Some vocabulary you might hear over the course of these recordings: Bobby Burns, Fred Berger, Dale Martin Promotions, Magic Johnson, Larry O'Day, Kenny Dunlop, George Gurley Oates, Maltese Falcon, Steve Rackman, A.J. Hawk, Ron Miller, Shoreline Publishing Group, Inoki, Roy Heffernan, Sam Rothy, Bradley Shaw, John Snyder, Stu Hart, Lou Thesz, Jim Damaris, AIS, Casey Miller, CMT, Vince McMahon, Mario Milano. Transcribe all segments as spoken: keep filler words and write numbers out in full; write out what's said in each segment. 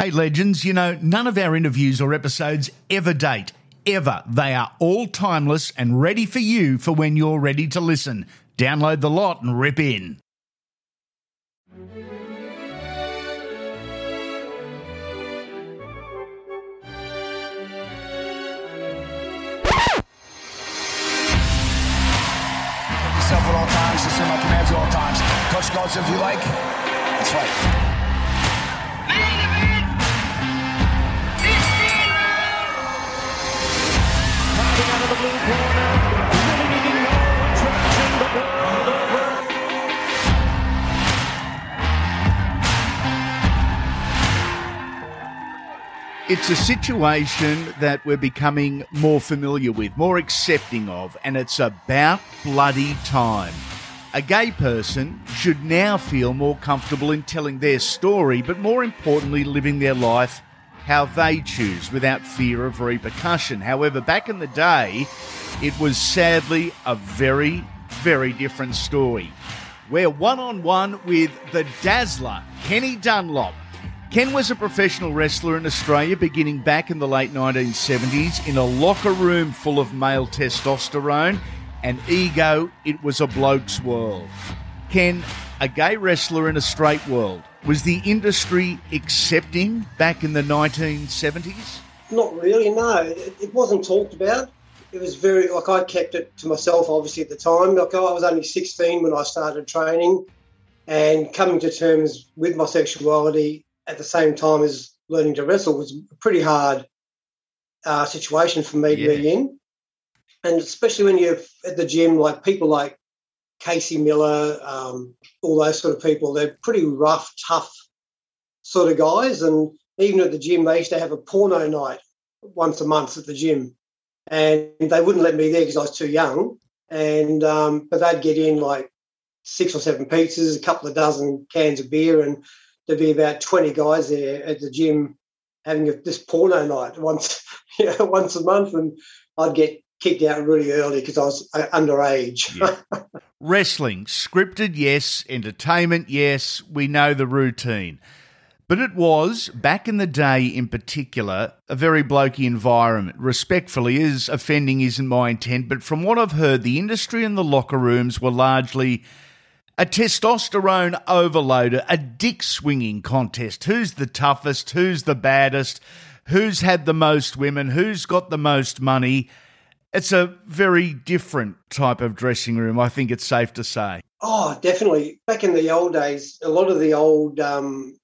Hey, legends, you know, none of our interviews or episodes ever date, ever. They are all timeless and ready for you for when you're ready to listen. Download the lot and rip in. Yourself at all times, listen to my commands at all times. Coach goes if you like. That's right. Out of the blue corner, really needing no attraction, the world over. It's a situation that we're becoming more familiar with, more accepting of, and it's about bloody time. A gay person should now feel more comfortable in telling their story, but more importantly, living their life how they choose without fear of repercussion. However, back in the day, it was sadly a very, very different story. We're one-on-one with the Dazzler, Kenny Dunlop. Ken was a professional wrestler in Australia beginning back in the late nineteen seventies in a locker room full of male testosterone and ego. It was a bloke's world. Ken, a gay wrestler in a straight world, was the industry accepting back in the nineteen seventies? Not really, no. It, it wasn't talked about. It was very, like, I kept it to myself, obviously, at the time. Like, I was only sixteen when I started training, and coming to terms with my sexuality at the same time as learning to wrestle was a pretty hard uh, situation for me yeah. to be in. And especially when you're at the gym, like, people like Casey Miller, um, all those sort of people, they're pretty rough, tough sort of guys. And even at the gym, they used to have a porno night once a month at the gym. And they wouldn't let me there because I was too young. And um, but they'd get in like six or seven pizzas, a couple of dozen cans of beer, and there'd be about twenty guys there at the gym having a, this porno night once, you know, once a month. And I'd get kicked out really early because I was underage. Yeah. Wrestling, scripted, yes. Entertainment, yes. We know the routine. But it was, back in the day in particular, a very blokey environment. Respectfully, as offending isn't my intent, but from what I've heard, the industry and the locker rooms were largely a testosterone overloader, a dick-swinging contest. Who's the toughest? Who's the baddest? Who's had the most women? Who's got the most money? It's a very different type of dressing room, I think it's safe to say. Oh, definitely. Back in the old days, a lot of the old um,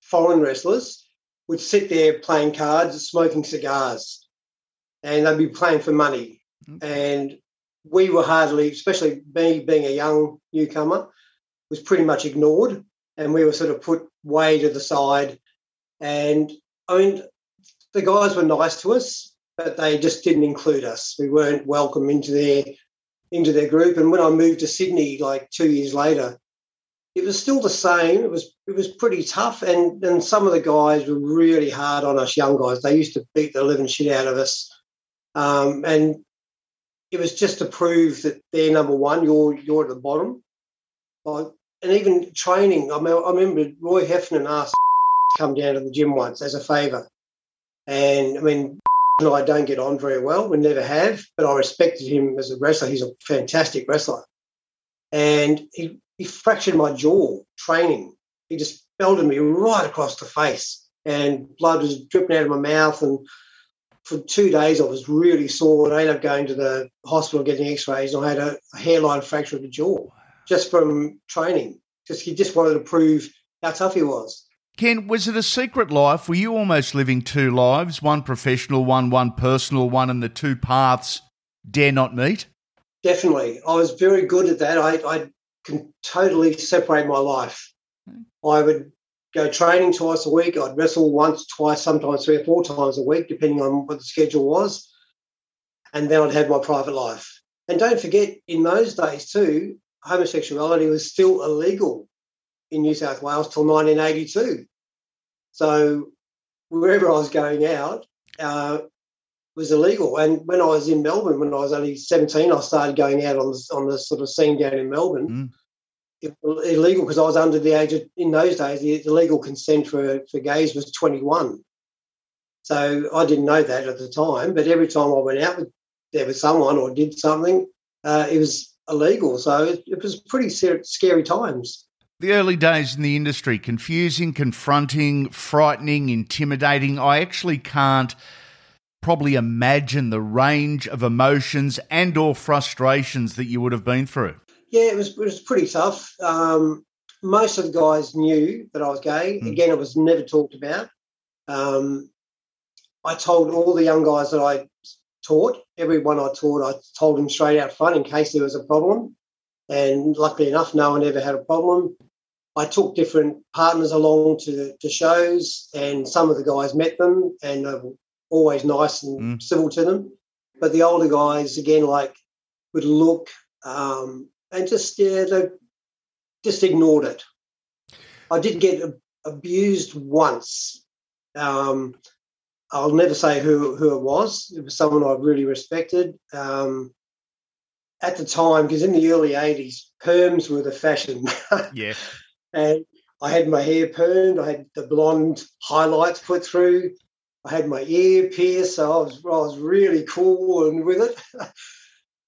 foreign wrestlers would sit there playing cards, smoking cigars, and they'd be playing for money. Mm-hmm. And we were hardly, especially me being a young newcomer, was pretty much ignored, and we were sort of put way to the side. And, I mean, the guys were nice to us, but they just didn't include us. We weren't welcome into their into their group. And when I moved to Sydney, like two years later, it was still the same. It was it was pretty tough, and and some of the guys were really hard on us young guys. They used to beat the living shit out of us, um, and it was just to prove that they're number one, you're you're at the bottom. Like, and even training, I, mean, I remember Roy Heffernan asked to come down to the gym once as a favour, and I mean. And I don't get on very well, we never have, but I respected him as a wrestler. He's a fantastic wrestler. And he, he fractured my jaw training. He just belted me right across the face, and blood was dripping out of my mouth. And for two days I was really sore, and I ended up going to the hospital getting x-rays, and I had a, a hairline fracture of the jaw just from training. Just he just wanted to prove how tough he was. Ken, was it a secret life? Were you almost living two lives, one professional, one one personal, one and the two paths dare not meet? Definitely. I was very good at that. I, I can totally separate my life. I would go training twice a week. I'd wrestle once, twice, sometimes three or four times a week, depending on what the schedule was, and then I'd have my private life. And don't forget, in those days too, homosexuality was still illegal in New South Wales till nineteen eighty-two. So wherever I was going out uh, was illegal. And when I was in Melbourne, when I was only seventeen, I started going out on the, on the sort of scene down in Melbourne. Mm. illegal because I was under the age of, in those days, the legal consent for, for gays was twenty-one. So I didn't know that at the time, but every time I went out with, there was someone or did something, uh, it was illegal. So it, it was pretty ser- scary times. The early days in the industry, confusing, confronting, frightening, intimidating. I actually can't probably imagine the range of emotions and or frustrations that you would have been through. Yeah, it was, it was pretty tough. Um, most of the guys knew that I was gay. Mm. Again, it was never talked about. Um, I told all the young guys that I taught, everyone I taught, I told them straight out front in case there was a problem. And luckily enough, no one ever had a problem. I took different partners along to, to shows, and some of the guys met them and they were always nice and mm. civil to them. But the older guys, again, like, would look um, and just, yeah, they just ignored it. I did get abused once. Um, I'll never say who, who it was. It was someone I really respected. Um, at the time, because in the early eighties, perms were the fashion. Yeah. And I had my hair permed. I had the blonde highlights put through. I had my ear pierced, so I was, I was really cool and with it.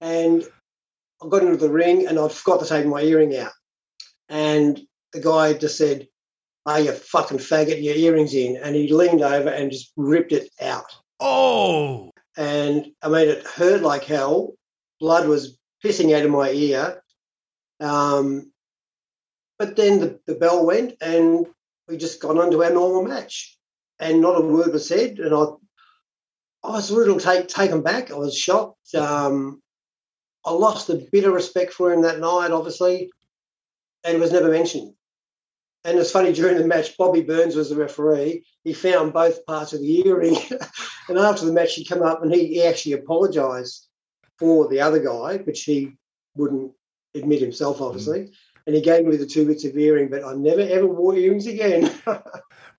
And I got into the ring and I forgot to take my earring out. And the guy just said, "Oh, you fucking faggot, your earring's in." And he leaned over and just ripped it out. Oh! And, I mean, it hurt like hell. Blood was pissing out of my ear. Um, but then the, the bell went and we just got on to our normal match. And not a word was said. And I I was a little take, taken back. I was shocked. Um, I lost a bit of respect for him that night, obviously, and it was never mentioned. And it's funny, during the match, Bobby Burns was the referee. He found both parts of the earring. And after the match, he came up and he, he actually apologised for the other guy, which he wouldn't admit himself, obviously. Mm. And he gave me the two bits of earring, but I never, ever wore earrings again.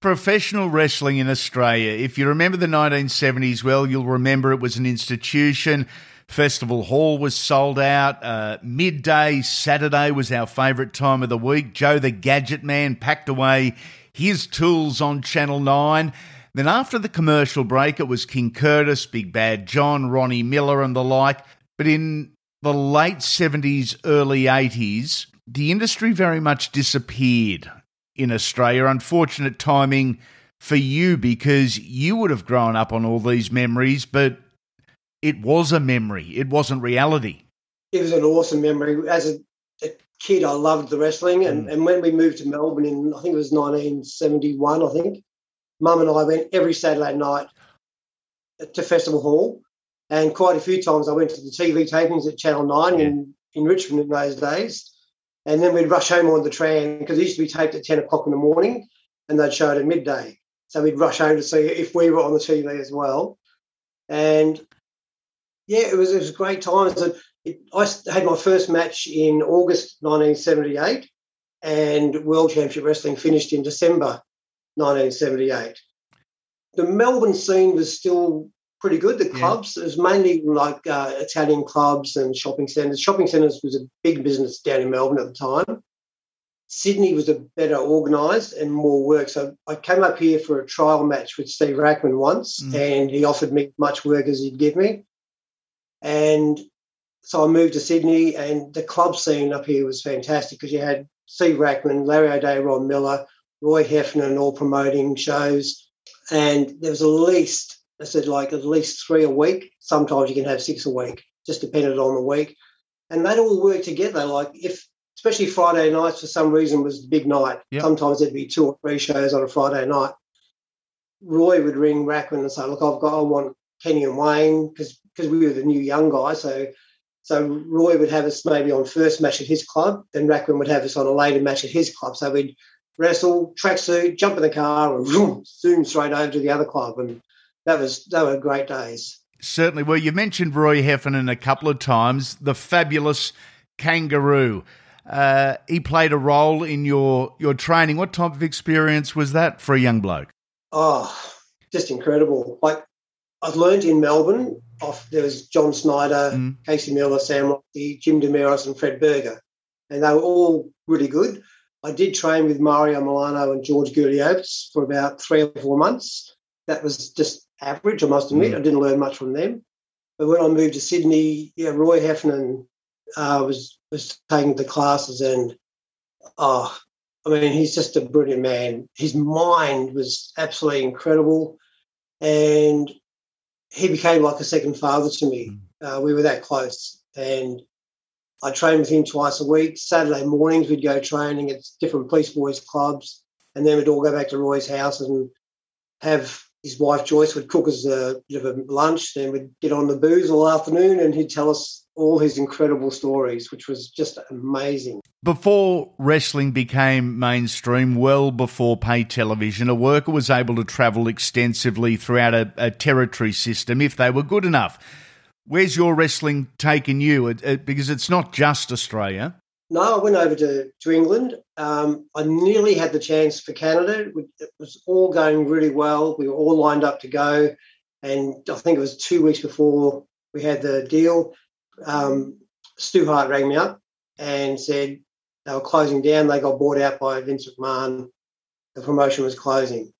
Professional wrestling in Australia, if you remember the nineteen seventies, well, you'll remember it was an institution. Festival Hall was sold out. Uh, midday Saturday was our favourite time of the week. Joe the Gadget Man packed away his tools on Channel nine. Then after the commercial break, it was King Curtis, Big Bad John, Ronnie Miller and the like. But in the late seventies, early eighties, the industry very much disappeared in Australia. Unfortunate timing for you, because you would have grown up on all these memories, but it was a memory. It wasn't reality. It was an awesome memory. As a, a kid, I loved the wrestling. And, mm. and when we moved to Melbourne in, I think it was nineteen seventy-one, I think, Mum and I went every Saturday night to Festival Hall. And quite a few times I went to the T V tapings at Channel nine yeah. in, in Richmond in those days. And then we'd rush home on the tram because it used to be taped at ten o'clock in the morning and they'd show it at midday. So we'd rush home to see if we were on the T V as well. And, yeah, it was it was great times. It, it, I had my first match in August nineteen seventy-eight and World Championship Wrestling finished in December nineteen seventy-eight. The Melbourne scene was still pretty good. The clubs, yeah. It was mainly like uh, Italian clubs and shopping centres. Shopping centres was a big business down in Melbourne at the time. Sydney was a better organised and more work. So I came up here for a trial match with Steve Rackman once mm. and he offered me much work as he'd give me. And so I moved to Sydney and the club scene up here was fantastic because you had Steve Rackman, Larry O'Day, Ron Miller, Roy Heffernan all promoting shows. And there was at least... I said, like, at least three a week. Sometimes you can have six a week, just dependent on the week. And they'd all work together. Like, if, especially Friday nights for some reason was the big night. Yep. Sometimes there'd be two or three shows on a Friday night. Roy would ring Rackman and say, "Look, I've got, I want Kenny and Wayne," because because we were the new young guy. So so Roy would have us maybe on first match at his club, then Rackman would have us on a later match at his club. So we'd wrestle, tracksuit, jump in the car, and zoom, zoom straight over to the other club. And That was that were great days. Certainly. Well, you mentioned Roy Heffernan a couple of times, the fabulous Kangaroo. Uh, he played a role in your, your training. What type of experience was that for a young bloke? Oh, just incredible. Like, I've learned in Melbourne, off, there was John Snyder, mm. Casey Miller, Sam Rothy, Jim Damaris and Fred Berger. and they were all really good. I did train with Mario Milano and George Gurley Oates for about three or four months. That was just average, I must admit. Mm. I didn't learn much from them. But when I moved to Sydney, yeah, Roy Heffernan uh, was was taking the classes, and oh, I mean, he's just a brilliant man. His mind was absolutely incredible, and he became like a second father to me. Mm. Uh, we were that close, and I trained with him twice a week. Saturday mornings we'd go training at different police boys clubs, and then we'd all go back to Roy's house and have his wife Joyce would cook us a bit of a lunch, then we'd get on the booze all afternoon, and he'd tell us all his incredible stories, which was just amazing. Before wrestling became mainstream, well before pay television, a worker was able to travel extensively throughout a, a territory system if they were good enough. Where's your wrestling taken you? It, it, because it's not just Australia. No, I went over to, to England. Um, I nearly had the chance for Canada. It was all going really well. We were all lined up to go. And I think it was two weeks before we had the deal, um, Stu Hart rang me up and said they were closing down. They got bought out by Vince McMahon. The promotion was closing.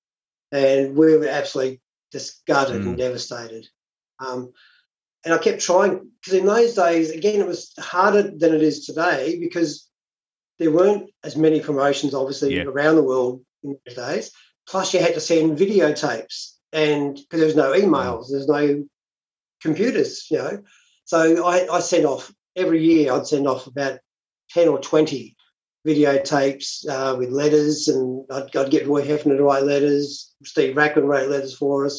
And we were absolutely disgutted mm. and devastated. Um And I kept trying, because in those days, again, it was harder than it is today because there weren't as many promotions, obviously, yeah. around the world in those days. Plus, you had to send videotapes, and because there was no emails, there's no computers, you know. So I, I sent off every year. I'd send off about ten or twenty videotapes uh, with letters, and I'd, I'd get Roy Heffernan to write letters. Steve Rackman wrote letters for us.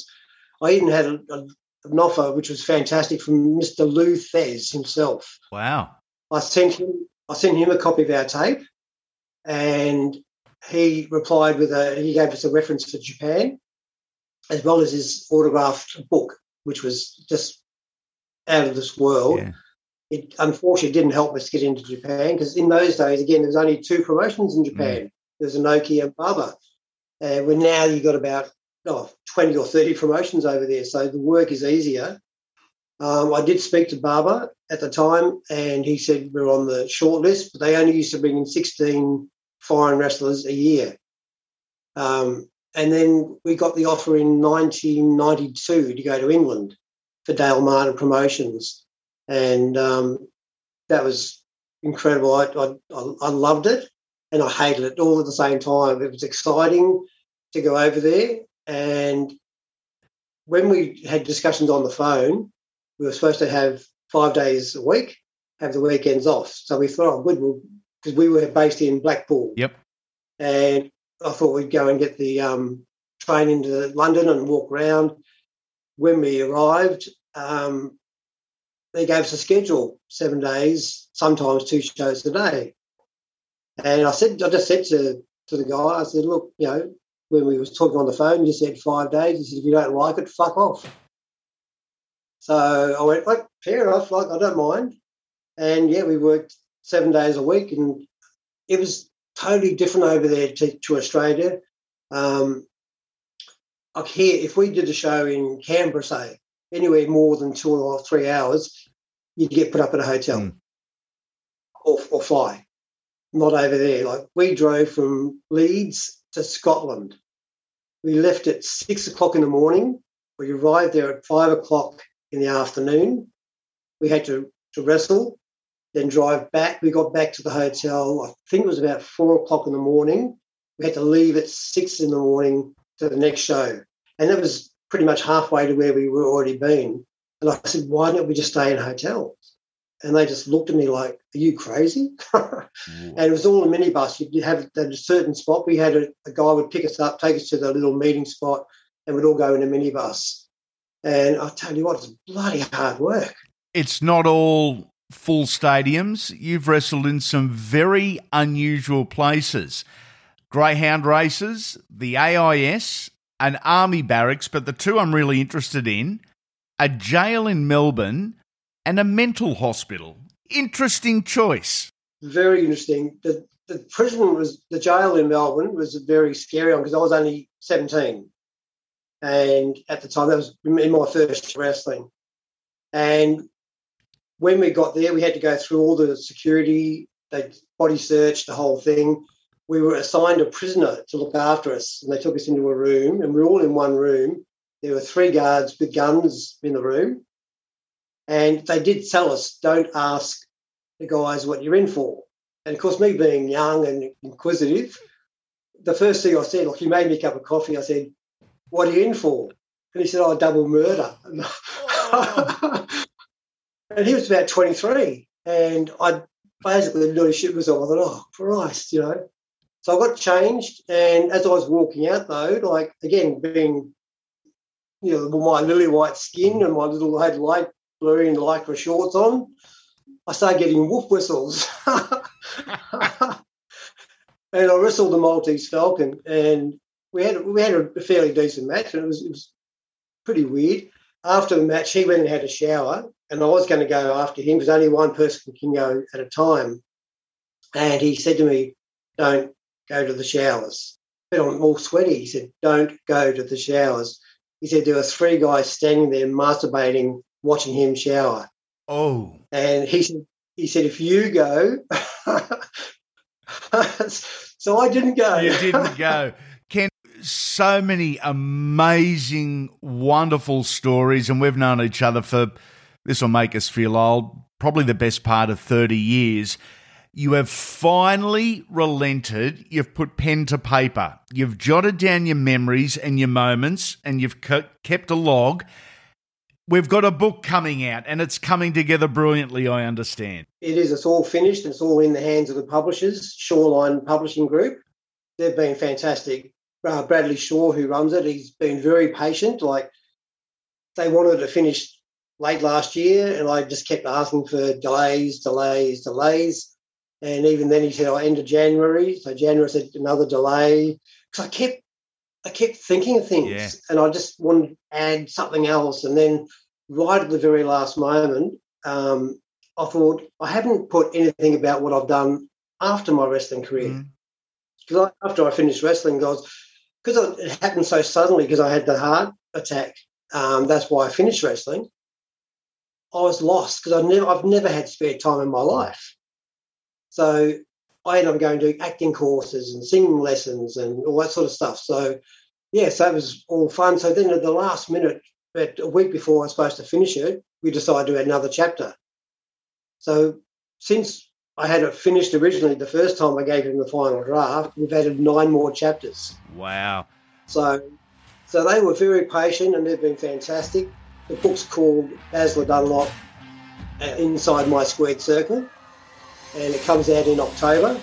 I even had a, a an offer which was fantastic from Mister Lou Thesz himself. Wow. I sent him I sent him a copy of our tape, and he replied with a he gave us a reference for Japan, as well as his autographed book, which was just out of this world. Yeah. It unfortunately didn't help us get into Japan, because in those days, again, there was only two promotions in Japan. Mm. There was Inoki and Baba. And uh, well, now you've got about Oh, twenty or thirty promotions over there, so the work is easier. Um, I did speak to Barber at the time, and he said we're on the short list, but they only used to bring in sixteen foreign wrestlers a year. Um, and then we got the offer in nineteen ninety-two to go to England for Dale Martin Promotions, and um, that was incredible. I, I, I loved it, and I hated it all at the same time. It was exciting to go over there. And when we had discussions on the phone, we were supposed to have five days a week, have the weekends off. So we thought, oh, good, because we were based in Blackpool. Yep. And I thought we'd go and get the um, train into London and walk around. When we arrived, um, they gave us a schedule, seven days, sometimes two shows a day. And I said, I just said to, to the guy, I said, look, you know, when we was talking on the phone, you said five days. You said, if you don't like it, fuck off. So I went, like, fair enough, like, I don't mind. And, yeah, we worked seven days a week, and it was totally different over there to, to Australia. Um, like here, if we did a show in Canberra, say, anywhere more than two or three hours, you'd get put up at a hotel mm. or, or fly. Not over there. Like, we drove from Leeds to Scotland. We left at six o'clock in the morning. We arrived there at five o'clock in the afternoon. We had to, to wrestle, then drive back. We got back to the hotel, I think it was about four o'clock in the morning. We had to leave at six in the morning to the next show. And that was pretty much halfway to where we were already been. And I said, why don't we just stay in hotels? And they just looked at me like, are you crazy? mm. And it was all a minibus. You'd have at a certain spot. We had a, a guy would pick us up, take us to the little meeting spot, and we'd all go in a minibus. And I tell you what, it's bloody hard work. It's not all full stadiums. You've wrestled in some very unusual places. Greyhound races, the A I S, an army barracks, but the two I'm really interested in, a jail in Melbourne, and a mental hospital. Interesting choice. Very interesting. The, the prison was, the jail in Melbourne was a very scary one because I was only seventeen. And at the time, that was in my first wrestling. And when we got there, we had to go through all the security They body searched the whole thing. We were assigned a prisoner to look after us, and they took us into a room, and we were all in one room. There were three guards with guns in the room, and they did tell us, don't ask the guys what you're in for. And, of course, me being young and inquisitive, the first thing I said, look, he made me a cup of coffee. I said, what are you in for? And he said, oh, double murder. Oh. And he was about twenty-three, and I basically nearly shit myself. I thought, oh, Christ, you know. So I got changed, and as I was walking out, though, like, again, being, you know, my lily white skin and my little, I had light blue and lycra shorts on, I started getting whoop whistles. And I wrestled the Maltese Falcon, and we had we had a fairly decent match, and it was, it was pretty weird. After the match, he went and had a shower, and I was going to go after him because only one person can go at a time. And he said to me, don't go to the showers. But I'm all sweaty. He said, don't go to the showers. He said there were three guys standing there masturbating, watching him shower. Oh. And he said, he said, if you go... So I didn't go. You didn't go. Ken, so many amazing, wonderful stories, and we've known each other for, this will make us feel old, probably the best part of thirty years. You have finally relented. You've put pen to paper. You've jotted down your memories and your moments, and you've kept a log. We've got a book coming out, and it's coming together brilliantly, I understand. It is. It's all finished. It's all in the hands of the publishers, Shoreline Publishing Group. They've been fantastic. Uh, Bradley Shaw, who runs it, he's been very patient. Like, they wanted to finish late last year, and I just kept asking for delays, delays, delays. And even then he said, oh, end of January. So January said another delay. Because I kept I kept thinking of things, yeah. And I just wanted to add something else. And then right at the very last moment, um, I thought, I haven't put anything about what I've done after my wrestling career. Because mm. after I finished wrestling, because it happened so suddenly because I had the heart attack, um, that's why I finished wrestling, I was lost because I've never, I've never had spare time in my life. So I ended up going to acting courses and singing lessons and all that sort of stuff. So, yeah, so it was all fun. So then at the last minute, but a week before I was supposed to finish it, we decided to add another chapter. So since I had it finished originally the first time I gave him the final draft, we've added nine more chapters. Wow. So so they were very patient and they've been fantastic. The book's called Asla Dunlop, Inside My Squared Circle. And it comes out in October.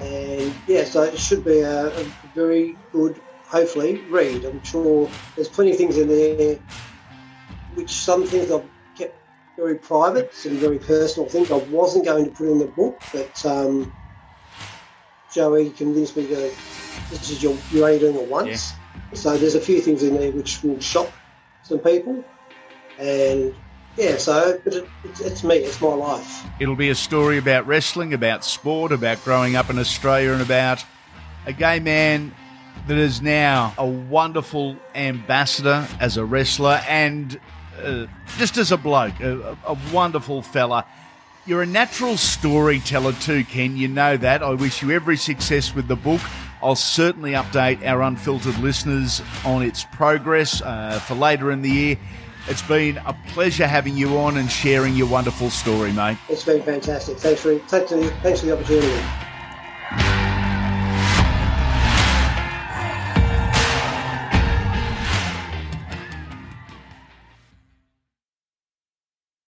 And, yeah, so it should be a, a very good, hopefully, read. I'm sure there's plenty of things in there which some things I've kept very private, some very personal things I wasn't going to put in the book, but um, Joey convinced me to, this is your, you're only doing it once. Yeah. So there's a few things in there which will shock some people. And... yeah, so it's, it's me, it's my life. It'll be a story about wrestling, about sport, about growing up in Australia and about a gay man that is now a wonderful ambassador as a wrestler and uh, just as a bloke, a, a wonderful fella. You're a natural storyteller too, Ken, you know that. I wish you every success with the book. I'll certainly update our unfiltered listeners on its progress uh, for later in the year. It's been a pleasure having you on and sharing your wonderful story, mate. It's been fantastic. Thanks for, thanks for, thanks for the opportunity.